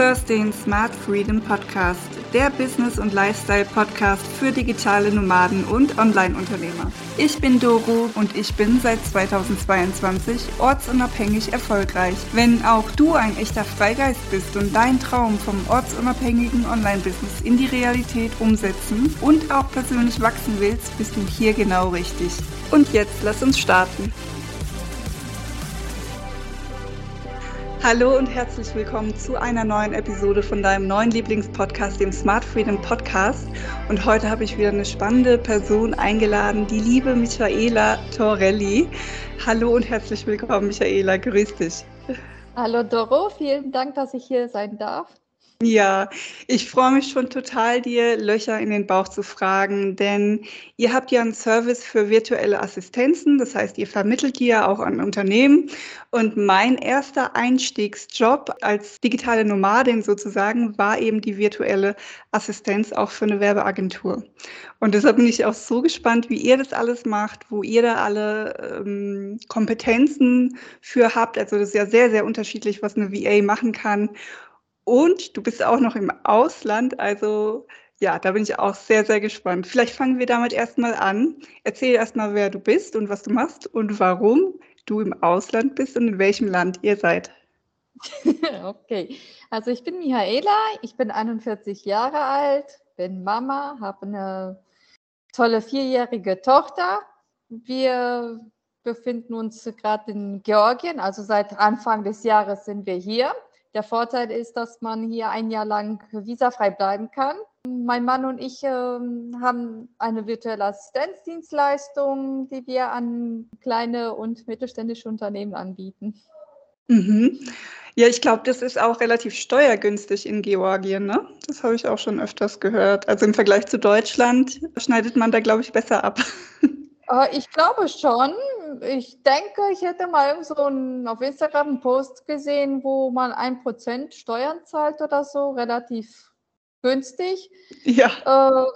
hörst den Smart Freedom Podcast, der Business- und Lifestyle-Podcast für digitale Nomaden und Online-Unternehmer. Ich bin Doro und ich bin seit 2022 ortsunabhängig erfolgreich. Wenn auch du ein echter Freigeist bist und deinen Traum vom ortsunabhängigen Online-Business in die Realität umsetzen und auch persönlich wachsen willst, bist du hier genau richtig. Und jetzt lass uns starten. Hallo und herzlich willkommen zu einer neuen Episode von deinem neuen Lieblingspodcast, dem Smart Freedom Podcast. Und heute habe ich wieder eine spannende Person eingeladen, die liebe Michaela Torelli. Hallo und herzlich willkommen, Michaela, grüß dich. Hallo Doro, vielen Dank, dass ich hier sein darf. Ja, ich freue mich schon total, dir Löcher in den Bauch zu fragen, denn ihr habt ja einen Service für virtuelle Assistenzen, das heißt, ihr vermittelt die ja auch an Unternehmen. Und mein erster Einstiegsjob als digitale Nomadin sozusagen war eben die virtuelle Assistenz auch für eine Werbeagentur. Und deshalb bin ich auch so gespannt, wie ihr das alles macht, wo ihr da alle Kompetenzen für habt. Also das ist ja sehr, sehr unterschiedlich, was eine VA machen kann. Und du bist auch noch im Ausland, also ja, da bin ich auch sehr, sehr gespannt. Vielleicht fangen wir damit erstmal an. Erzähl erstmal, wer du bist und was du machst und warum du im Ausland bist und in welchem Land ihr seid. Okay, also ich bin Michaela, ich bin 41 Jahre alt, bin Mama, habe eine tolle 4-jährige Tochter. Wir befinden uns gerade in Georgien, also seit Anfang des Jahres sind wir hier. Der Vorteil ist, dass man hier ein Jahr lang visafrei bleiben kann. Mein Mann und ich haben eine virtuelle Assistenzdienstleistung, die wir an kleine und mittelständische Unternehmen anbieten. Mhm. Ja, ich glaube, das ist auch relativ steuergünstig in Georgien, ne? Das habe ich auch schon öfters gehört. Also im Vergleich zu Deutschland schneidet man da, glaube ich, besser ab. Ich glaube schon. Ich denke, ich hätte mal so auf Instagram einen Post gesehen, wo man 1% Steuern zahlt oder so, relativ günstig. Ja. Aber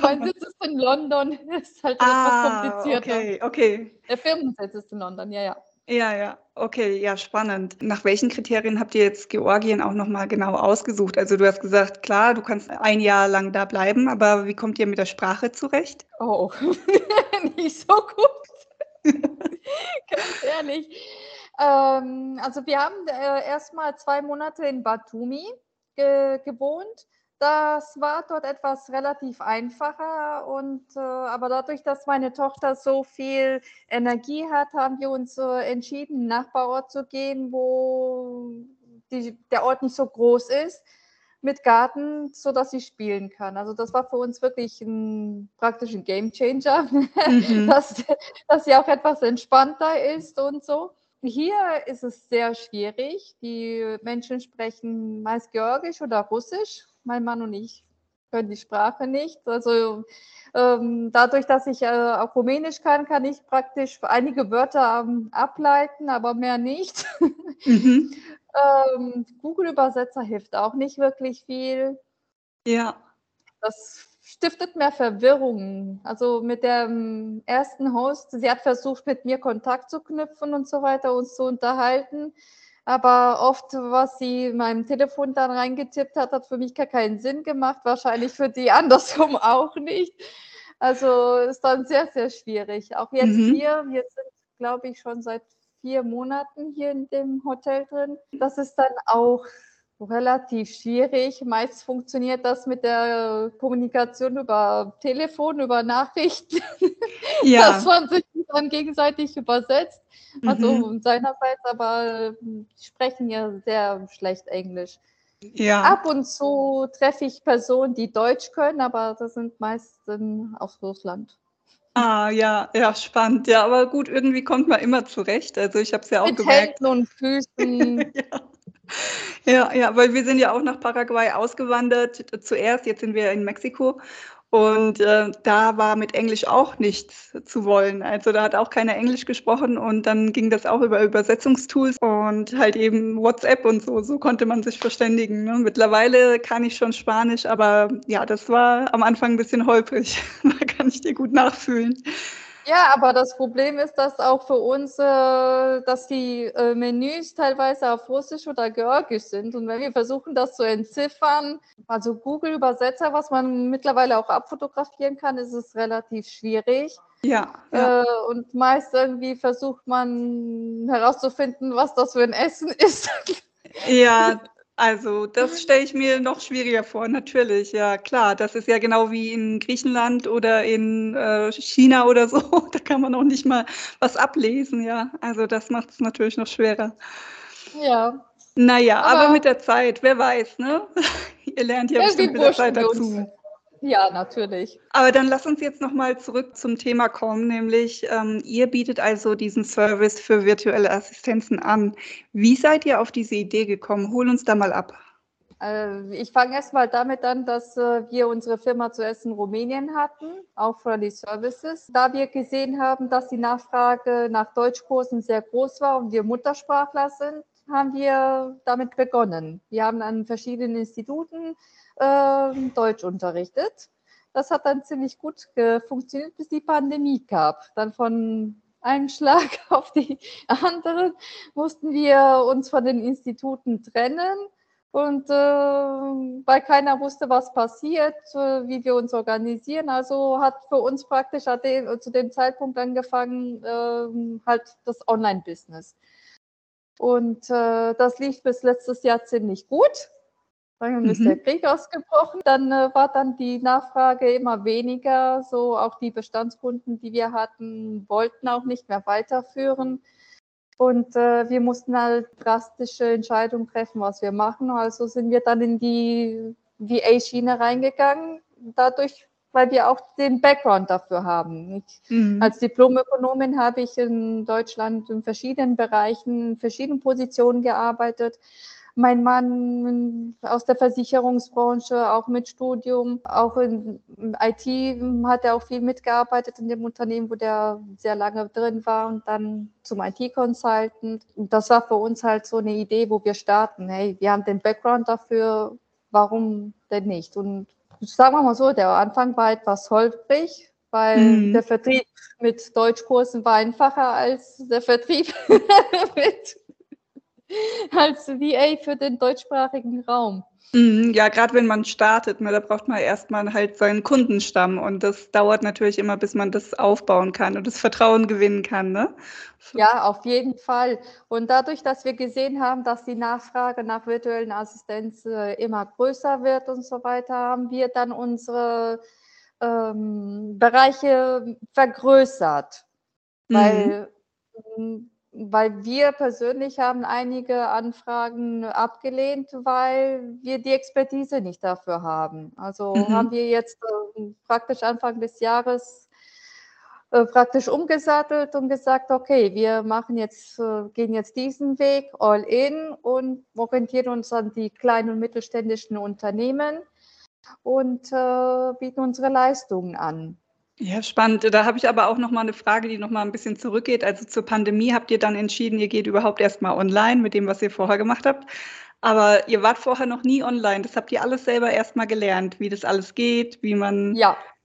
mein Sitz ist in London, ist halt etwas komplizierter. Okay. Der Firmensitz ist in London, ja. Ja, okay, ja, spannend. Nach welchen Kriterien habt ihr jetzt Georgien auch nochmal genau ausgesucht? Also du hast gesagt, klar, du kannst ein Jahr lang da bleiben, aber wie kommt ihr mit der Sprache zurecht? Oh, nicht so gut, ganz ehrlich. Also wir haben erstmal 2 Monate in Batumi gewohnt. Das war dort etwas relativ einfacher und aber dadurch, dass meine Tochter so viel Energie hat, haben wir uns entschieden, einen Nachbarort zu gehen, wo der Ort nicht so groß ist, mit Garten, sodass sie spielen kann. Also das war für uns wirklich praktisch ein Gamechanger, dass sie auch etwas entspannter ist und so. Hier ist es sehr schwierig. Die Menschen sprechen meist Georgisch oder Russisch. Mein Mann und ich können die Sprache nicht. Also dadurch, dass ich auch Rumänisch kann, kann ich praktisch einige Wörter ableiten, aber mehr nicht. Google-Übersetzer hilft auch nicht wirklich viel. Ja. Das stiftet mehr Verwirrung. Also mit der ersten Host, sie hat versucht, mit mir Kontakt zu knüpfen und so weiter, uns zu unterhalten. Aber oft, was sie in meinem Telefon dann reingetippt hat, hat für mich gar keinen Sinn gemacht. Wahrscheinlich für die andersrum auch nicht. Also ist dann sehr, sehr schwierig. Auch jetzt hier, wir sind, glaube ich, schon seit 4 Monaten hier in dem Hotel drin. Das ist dann auch relativ schwierig. Meist funktioniert das mit der Kommunikation über Telefon, über Nachrichten, ja. Dass man sich dann gegenseitig übersetzt. Also seinerseits, aber sprechen ja sehr schlecht Englisch. Ja. Ab und zu treffe ich Personen, die Deutsch können, aber das sind meistens aus Russland. Ah, ja, spannend. Ja, aber gut, irgendwie kommt man immer zurecht. Also ich habe es ja auch gemerkt. Mit Händen und Füßen. Ja. Ja, weil wir sind ja auch nach Paraguay ausgewandert zuerst, jetzt sind wir in Mexiko und da war mit Englisch auch nichts zu wollen, also da hat auch keiner Englisch gesprochen und dann ging das auch über Übersetzungstools und halt eben WhatsApp und so konnte man sich verständigen, ne? Mittlerweile kann ich schon Spanisch, aber ja, das war am Anfang ein bisschen holprig, da kann ich dir gut nachfühlen. Ja, aber das Problem ist, dass auch für uns, dass die Menüs teilweise auf Russisch oder Georgisch sind. Und wenn wir versuchen, das zu entziffern, also Google-Übersetzer, was man mittlerweile auch abfotografieren kann, ist es relativ schwierig. Ja. Und meist irgendwie versucht man herauszufinden, was das für ein Essen ist. Ja, also das stelle ich mir noch schwieriger vor, natürlich, ja klar. Das ist ja genau wie in Griechenland oder in China oder so. Da kann man auch nicht mal was ablesen, ja. Also das macht es natürlich noch schwerer. Ja. Naja, aber mit der Zeit, wer weiß, ne? Ihr lernt ja bestimmt mit der Zeit dazu. Ja, natürlich. Aber dann lass uns jetzt nochmal zurück zum Thema kommen, nämlich ihr bietet also diesen Service für virtuelle Assistenzen an. Wie seid ihr auf diese Idee gekommen? Hol uns da mal ab. Ich fange erstmal damit an, dass wir unsere Firma zuerst in Rumänien hatten, auch Frellyservices. Da wir gesehen haben, dass die Nachfrage nach Deutschkursen sehr groß war und wir Muttersprachler sind, haben wir damit begonnen. Wir haben an verschiedenen Instituten Deutsch unterrichtet. Das hat dann ziemlich gut funktioniert, bis die Pandemie gab. Dann von einem Schlag auf die anderen mussten wir uns von den Instituten trennen und weil keiner wusste, was passiert, wie wir uns organisieren. Also hat für uns praktisch zu dem Zeitpunkt angefangen halt das Online-Business. Und das lief bis letztes Jahr ziemlich gut. Dann ist der Krieg ausgebrochen. Dann war dann die Nachfrage immer weniger. So auch die Bestandskunden, die wir hatten, wollten auch nicht mehr weiterführen. Und wir mussten halt drastische Entscheidungen treffen, was wir machen. Also sind wir dann in die VA-Schiene reingegangen. Dadurch, weil wir auch den Background dafür haben. Als Diplomökonomin habe ich in Deutschland in verschiedenen Bereichen, in verschiedenen Positionen gearbeitet. Mein Mann aus der Versicherungsbranche, auch mit Studium, auch in IT hat er auch viel mitgearbeitet in dem Unternehmen, wo der sehr lange drin war und dann zum IT-Consultant. Und das war für uns halt so eine Idee, wo wir starten. Hey, wir haben den Background dafür, warum denn nicht? Und sagen wir mal so, der Anfang war etwas holprig, weil der Vertrieb mit Deutschkursen war einfacher als der Vertrieb als VA für den deutschsprachigen Raum. Ja, gerade wenn man startet, ne, da braucht man erstmal halt seinen Kundenstamm und das dauert natürlich immer, bis man das aufbauen kann und das Vertrauen gewinnen kann, ne? Ja, auf jeden Fall. Und dadurch, dass wir gesehen haben, dass die Nachfrage nach virtuellen Assistenz immer größer wird und so weiter, haben wir dann unsere Bereiche vergrößert, weil wir persönlich haben einige Anfragen abgelehnt, weil wir die Expertise nicht dafür haben. Also haben wir jetzt praktisch Anfang des Jahres praktisch umgesattelt und gesagt, okay, wir machen jetzt, gehen jetzt diesen Weg all in und orientieren uns an die kleinen und mittelständischen Unternehmen und bieten unsere Leistungen an. Ja, spannend. Da habe ich aber auch noch mal eine Frage, die noch mal ein bisschen zurückgeht. Also zur Pandemie habt ihr dann entschieden, ihr geht überhaupt erstmal online mit dem, was ihr vorher gemacht habt. Aber ihr wart vorher noch nie online. Das habt ihr alles selber erstmal gelernt, wie das alles geht, wie man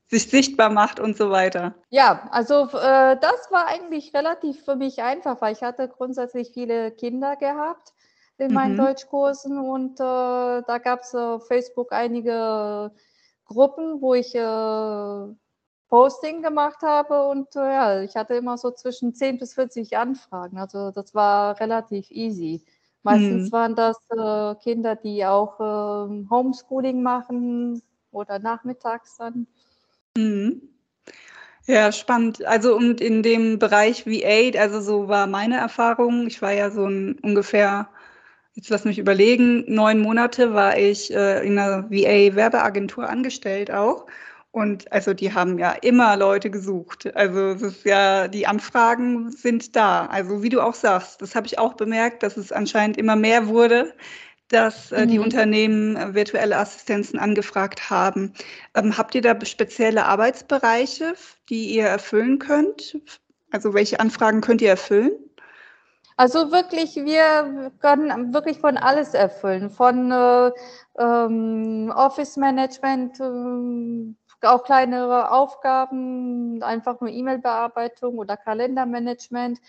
sich sichtbar macht und so weiter. Ja, also das war eigentlich relativ für mich einfach, weil ich hatte grundsätzlich viele Kinder gehabt in meinen Deutschkursen und da gab es auf Facebook einige Gruppen, wo ich Posting gemacht habe und ja, ich hatte immer so zwischen 10 bis 40 Anfragen, also das war relativ easy. Meistens waren das Kinder, die auch Homeschooling machen oder nachmittags dann. Ja, spannend. Also und in dem Bereich VA, also so war meine Erfahrung, ich war ja so ungefähr, jetzt lass mich überlegen, 9 Monate war ich in einer VA-Werbeagentur angestellt auch. Und also die haben ja immer Leute gesucht. Also es ist ja, die Anfragen sind da. Also wie du auch sagst, das habe ich auch bemerkt, dass es anscheinend immer mehr wurde, dass die Unternehmen virtuelle Assistenzen angefragt haben. Habt ihr da spezielle Arbeitsbereiche, die ihr erfüllen könnt? Also welche Anfragen könnt ihr erfüllen? Also wirklich, wir können wirklich von alles erfüllen, von Office Management, auch kleinere Aufgaben, einfach nur E-Mail-Bearbeitung oder Kalendermanagement,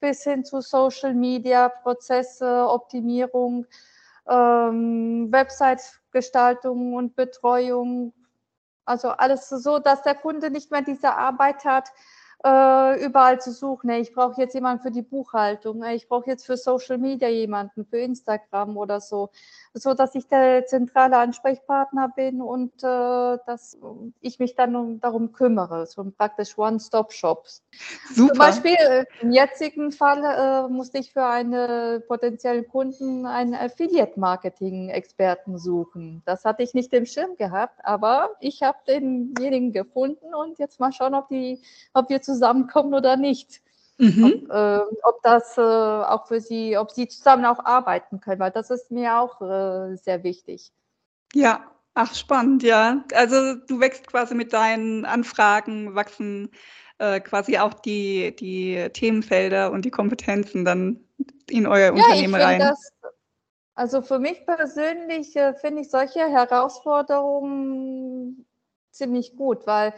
bis hin zu Social-Media-Prozesse, Optimierung, Website-Gestaltung und Betreuung. Also alles so, dass der Kunde nicht mehr diese Arbeit hat, überall zu suchen. Ich brauche jetzt jemanden für die Buchhaltung, ich brauche jetzt für Social Media jemanden, für Instagram oder so. So, dass ich der zentrale Ansprechpartner bin und dass ich mich dann darum kümmere. So praktisch One-Stop-Shop. Super. Zum Beispiel im jetzigen Fall musste ich für einen potenziellen Kunden einen Affiliate-Marketing-Experten suchen. Das hatte ich nicht im Schirm gehabt, aber ich habe denjenigen gefunden und jetzt mal schauen, ob wir zusammenkommen oder nicht. Mhm. Ob das auch für sie, ob sie zusammen auch arbeiten können, weil das ist mir auch sehr wichtig. Ja, ach spannend, ja. Also du wächst quasi mit deinen Anfragen, wachsen quasi auch die Themenfelder und die Kompetenzen dann in euer Unternehmen rein. Also für mich persönlich finde ich solche Herausforderungen ziemlich gut, weil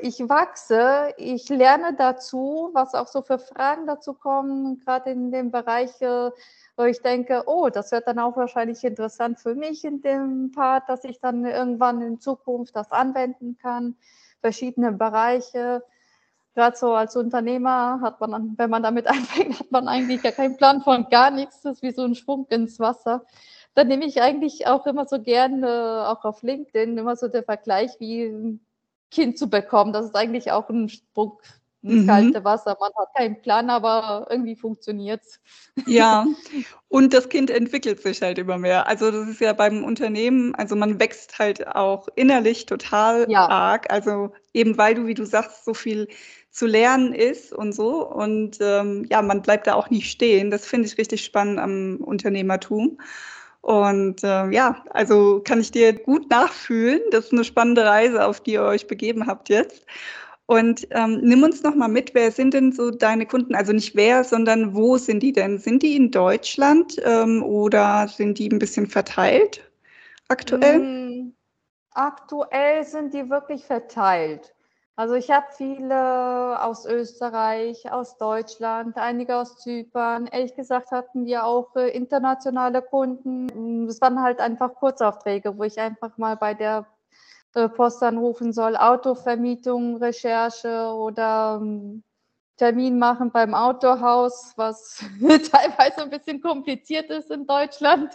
ich wachse, ich lerne dazu, was auch so für Fragen dazu kommen, gerade in dem Bereich, wo ich denke, oh, das wird dann auch wahrscheinlich interessant für mich in dem Part, dass ich dann irgendwann in Zukunft das anwenden kann, verschiedene Bereiche. Gerade so als Unternehmer hat man, wenn man damit anfängt, hat man eigentlich ja keinen Plan von gar nichts, das ist wie so ein Schwung ins Wasser. Dann nehme ich eigentlich auch immer so gerne, auch auf LinkedIn, immer so der Vergleich, wie ein Kind zu bekommen. Das ist eigentlich auch ein Sprung ins kalte Wasser. Man hat keinen Plan, aber irgendwie funktioniert es. Ja, und das Kind entwickelt sich halt immer mehr. Also das ist ja beim Unternehmen, also man wächst halt auch innerlich total arg. Also eben weil du, wie du sagst, so viel zu lernen ist und so. Und ja, man bleibt da auch nicht stehen. Das finde ich richtig spannend am Unternehmertum. Und ja, also kann ich dir gut nachfühlen. Das ist eine spannende Reise, auf die ihr euch begeben habt jetzt. Und nimm uns nochmal mit, wer sind denn so deine Kunden? Also nicht wer, sondern wo sind die denn? Sind die in Deutschland oder sind die ein bisschen verteilt aktuell? Aktuell sind die wirklich verteilt. Also ich habe viele aus Österreich, aus Deutschland, einige aus Zypern. Ehrlich gesagt hatten wir auch internationale Kunden. Das waren halt einfach Kurzaufträge, wo ich einfach mal bei der Post anrufen soll. Autovermietung, Recherche oder Termin machen beim Autohaus, was teilweise ein bisschen kompliziert ist in Deutschland,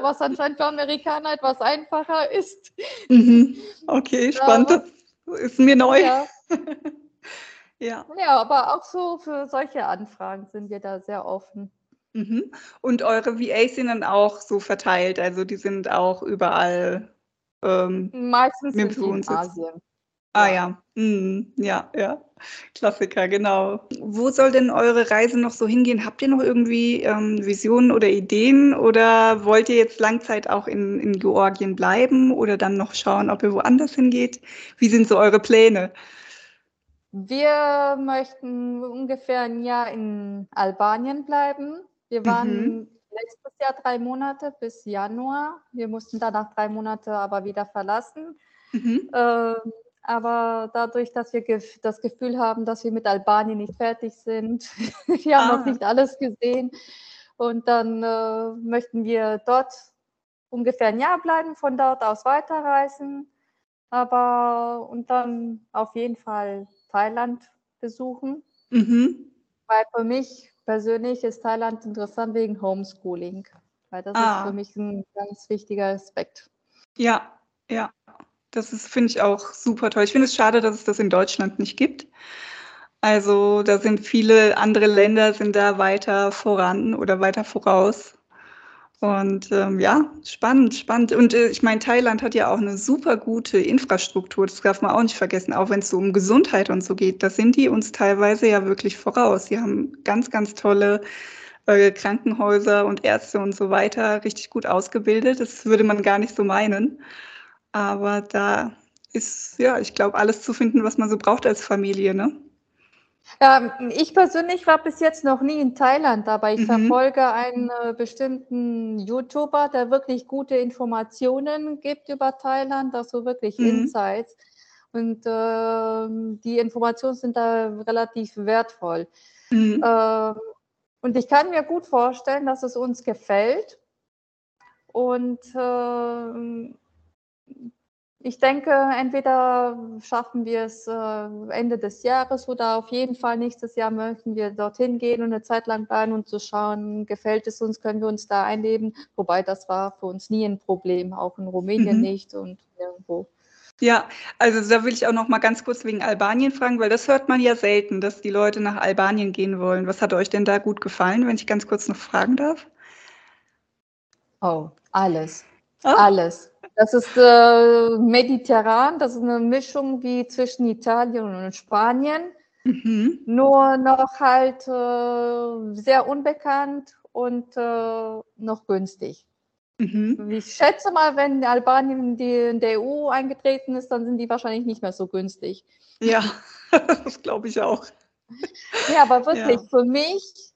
was anscheinend für Amerikaner etwas einfacher ist. Okay, spannend. Ist mir neu. Ja. Ja, aber auch so für solche Anfragen sind wir da sehr offen. Und eure VAs sind dann auch so verteilt, also die sind auch überall. Meistens sind sie in Asien. Ah ja. Ja, Klassiker, genau. Wo soll denn eure Reise noch so hingehen? Habt ihr noch irgendwie Visionen oder Ideen oder wollt ihr jetzt Langzeit auch in Georgien bleiben oder dann noch schauen, ob ihr woanders hingeht? Wie sind so eure Pläne? Wir möchten ungefähr ein Jahr in Albanien bleiben. Wir waren letztes Jahr 3 Monate bis Januar. Wir mussten danach 3 Monate aber wieder verlassen. Aber dadurch, dass wir das Gefühl haben, dass wir mit Albanien nicht fertig sind, wir haben noch nicht alles gesehen und dann möchten wir dort ungefähr ein Jahr bleiben, von dort aus weiterreisen, aber und dann auf jeden Fall Thailand besuchen, weil für mich persönlich ist Thailand interessant wegen Homeschooling, weil das ist für mich ein ganz wichtiger Aspekt. Ja. Das finde ich auch super toll. Ich finde es schade, dass es das in Deutschland nicht gibt. Also da sind viele andere Länder, sind da weiter voran oder weiter voraus. Und ja, spannend. Und ich meine, Thailand hat ja auch eine super gute Infrastruktur. Das darf man auch nicht vergessen, auch wenn es so um Gesundheit und so geht. Da sind die uns teilweise ja wirklich voraus. Die haben ganz, ganz tolle Krankenhäuser und Ärzte und so weiter, richtig gut ausgebildet. Das würde man gar nicht so meinen. Aber da ist, ja, ich glaube, alles zu finden, was man so braucht als Familie, ne? Ja, ich persönlich war bis jetzt noch nie in Thailand, aber ich verfolge einen bestimmten YouTuber, der wirklich gute Informationen gibt über Thailand, also wirklich Insights. Und die Informationen sind da relativ wertvoll. Mhm. Und ich kann mir gut vorstellen, dass es uns gefällt. Und ich denke, entweder schaffen wir es Ende des Jahres oder auf jeden Fall nächstes Jahr möchten wir dorthin gehen und eine Zeit lang bleiben und zu schauen, gefällt es uns, können wir uns da einleben. Wobei das war für uns nie ein Problem, auch in Rumänien nicht und irgendwo. Ja, also da will ich auch noch mal ganz kurz wegen Albanien fragen, weil das hört man ja selten, dass die Leute nach Albanien gehen wollen. Was hat euch denn da gut gefallen, wenn ich ganz kurz noch fragen darf? Oh, alles. Oh. Alles. Das ist mediterran, das ist eine Mischung wie zwischen Italien und Spanien, nur noch halt sehr unbekannt und noch günstig. Mhm. Ich schätze mal, wenn Albanien in der EU eingetreten ist, dann sind die wahrscheinlich nicht mehr so günstig. Ja, das glaube ich auch. Ja, aber wirklich, für mich...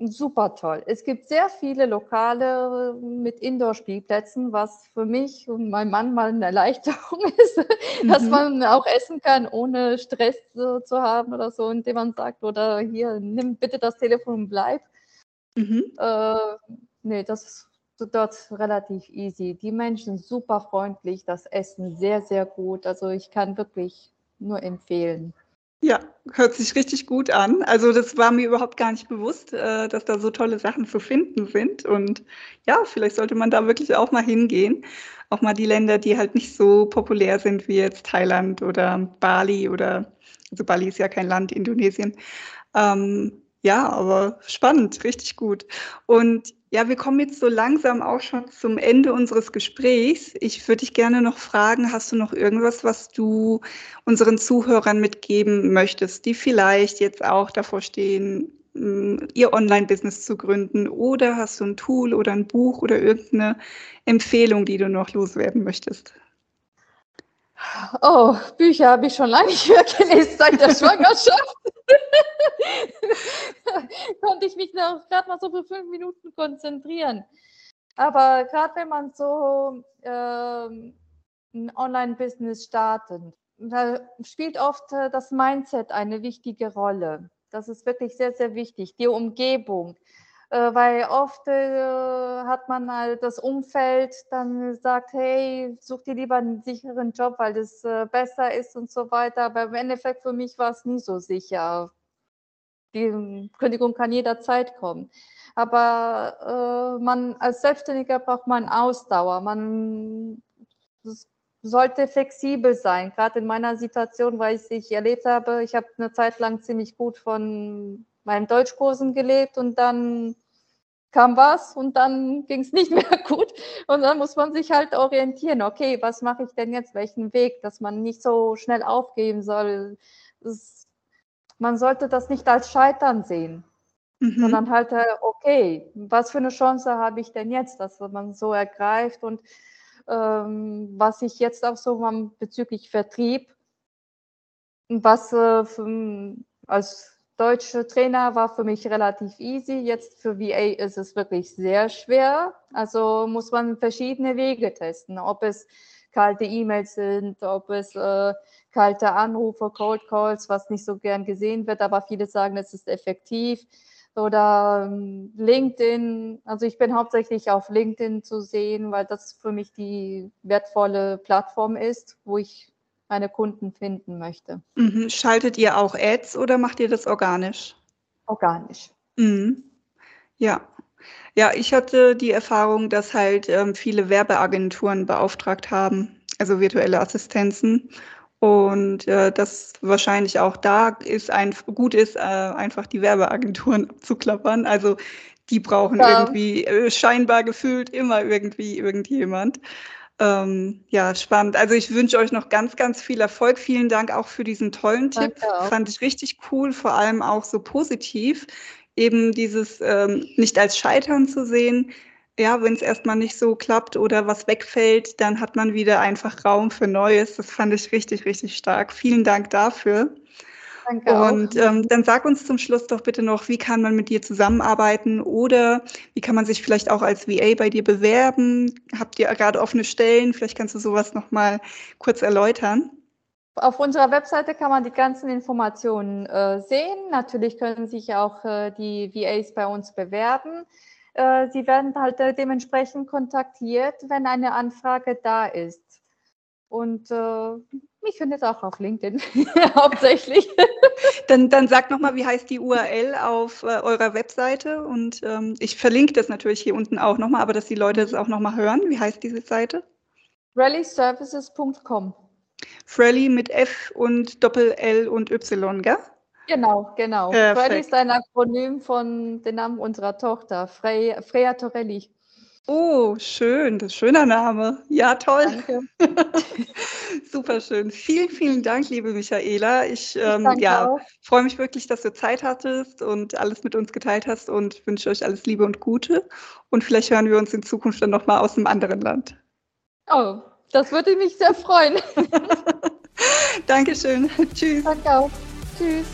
super toll. Es gibt sehr viele Lokale mit Indoor-Spielplätzen, was für mich und meinen Mann mal eine Erleichterung ist, dass man auch essen kann, ohne Stress zu haben oder so, indem man sagt, oder hier, nimm bitte das Telefon und bleib. Nee, das ist dort relativ easy. Die Menschen super freundlich, das Essen sehr, sehr gut. Also ich kann wirklich nur empfehlen. Ja, hört sich richtig gut an. Also das war mir überhaupt gar nicht bewusst, dass da so tolle Sachen zu finden sind. Und ja, vielleicht sollte man da wirklich auch mal hingehen. Auch mal die Länder, die halt nicht so populär sind wie jetzt Thailand oder Bali oder, also Bali ist ja kein Land, Indonesien. Ja, aber spannend, richtig gut. Und ja, wir kommen jetzt so langsam auch schon zum Ende unseres Gesprächs. Ich würde dich gerne noch fragen, hast du noch irgendwas, was du unseren Zuhörern mitgeben möchtest, die vielleicht jetzt auch davor stehen, ihr Online-Business zu gründen? Oder hast du ein Tool oder ein Buch oder irgendeine Empfehlung, die du noch loswerden möchtest? Oh, Bücher habe ich schon lange nicht mehr gelesen, seit der Schwangerschaft. Konnte ich mich noch gerade mal so für 5 Minuten konzentrieren. Aber gerade wenn man so ein Online-Business startet, da spielt oft das Mindset eine wichtige Rolle. Das ist wirklich sehr, sehr wichtig. Die Umgebung. Weil oft hat man halt das Umfeld, dann sagt, hey, such dir lieber einen sicheren Job, weil das besser ist und so weiter. Aber im Endeffekt für mich war es nie so sicher. Die Kündigung kann jederzeit kommen. Aber man als Selbstständiger braucht man Ausdauer. Man sollte flexibel sein. Gerade in meiner Situation, weil ich erlebt habe, ich habe eine Zeit lang ziemlich gut von meinen Deutschkursen gelebt und dann kam was und dann ging es nicht mehr gut und dann muss man sich halt orientieren, okay, was mache ich denn jetzt, welchen Weg, dass man nicht so schnell aufgeben soll. Man sollte das nicht als Scheitern sehen, sondern halt, okay, was für eine Chance habe ich denn jetzt, dass man so ergreift und was ich jetzt auch so bezüglich Vertrieb, was als deutsche Trainer war für mich relativ easy. Jetzt für VA ist es wirklich sehr schwer. Also muss man verschiedene Wege testen, ob es kalte E-Mails sind, ob es kalte Anrufe, Cold Calls, was nicht so gern gesehen wird, aber viele sagen, es ist effektiv. Oder LinkedIn. Also ich bin hauptsächlich auf LinkedIn zu sehen, weil das für mich die wertvolle Plattform ist, wo ich meine Kunden finden möchte. Mhm. Schaltet ihr auch Ads oder macht ihr das organisch? Organisch. Mhm. Ja. Ja, ich hatte die Erfahrung, dass halt viele Werbeagenturen beauftragt haben, also virtuelle Assistenzen. Und das wahrscheinlich auch da ist gut ist, einfach die Werbeagenturen abzuklappern. Also die brauchen irgendwie scheinbar gefühlt immer irgendwie irgendjemand. Ja, spannend. Also ich wünsche euch noch ganz, ganz viel Erfolg. Vielen Dank auch für diesen tollen Tipp. Fand ich richtig cool, vor allem auch so positiv, eben dieses nicht als Scheitern zu sehen. Ja, wenn es erstmal nicht so klappt oder was wegfällt, dann hat man wieder einfach Raum für Neues. Das fand ich richtig, richtig stark. Vielen Dank dafür. Danke auch. Und dann sag uns zum Schluss doch bitte noch, wie kann man mit dir zusammenarbeiten oder wie kann man sich vielleicht auch als VA bei dir bewerben? Habt ihr gerade offene Stellen? Vielleicht kannst du sowas nochmal kurz erläutern. Auf unserer Webseite kann man die ganzen Informationen sehen. Natürlich können sich auch die VAs bei uns bewerben. Sie werden halt dementsprechend kontaktiert, wenn eine Anfrage da ist. Und mich findet auch auf LinkedIn hauptsächlich. Dann sag nochmal, wie heißt die URL auf eurer Webseite? Und ich verlinke das natürlich hier unten auch nochmal, aber dass die Leute das auch nochmal hören. Wie heißt diese Seite? Frellyservices.com. Frelly mit F und Doppel-L und Y, gell? Genau. Perfekt. Frelly ist ein Akronym von dem Namen unserer Tochter, Freya Torelli. Oh, schön, das ist ein schöner Name. Ja, toll. Danke. Super schön. Vielen, vielen Dank, liebe Michaela. Ich freue mich wirklich, dass du Zeit hattest und alles mit uns geteilt hast und wünsche euch alles Liebe und Gute. Und vielleicht hören wir uns in Zukunft dann nochmal aus einem anderen Land. Oh, das würde mich sehr freuen. Dankeschön. Tschüss. Danke auch. Tschüss.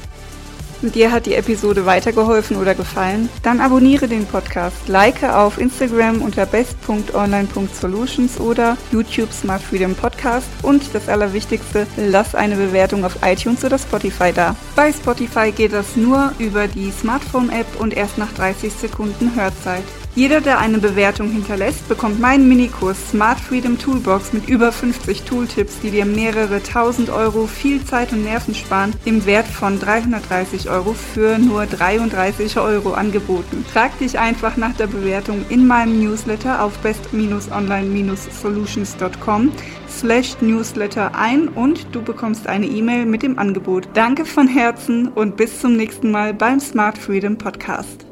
Dir hat die Episode weitergeholfen oder gefallen? Dann abonniere den Podcast, like auf Instagram unter best.online.solutions oder YouTube Smart Freedom Podcast und das Allerwichtigste, lass eine Bewertung auf iTunes oder Spotify da. Bei Spotify geht das nur über die Smartphone-App und erst nach 30 Sekunden Hörzeit. Jeder, der eine Bewertung hinterlässt, bekommt meinen Minikurs Smart Freedom Toolbox mit über 50 Tooltips, die dir mehrere tausend Euro viel Zeit und Nerven sparen, im Wert von 330 € für nur 33 € angeboten. Trag dich einfach nach der Bewertung in meinem Newsletter auf best-online-solutions.com/Newsletter ein und du bekommst eine E-Mail mit dem Angebot. Danke von Herzen und bis zum nächsten Mal beim Smart Freedom Podcast.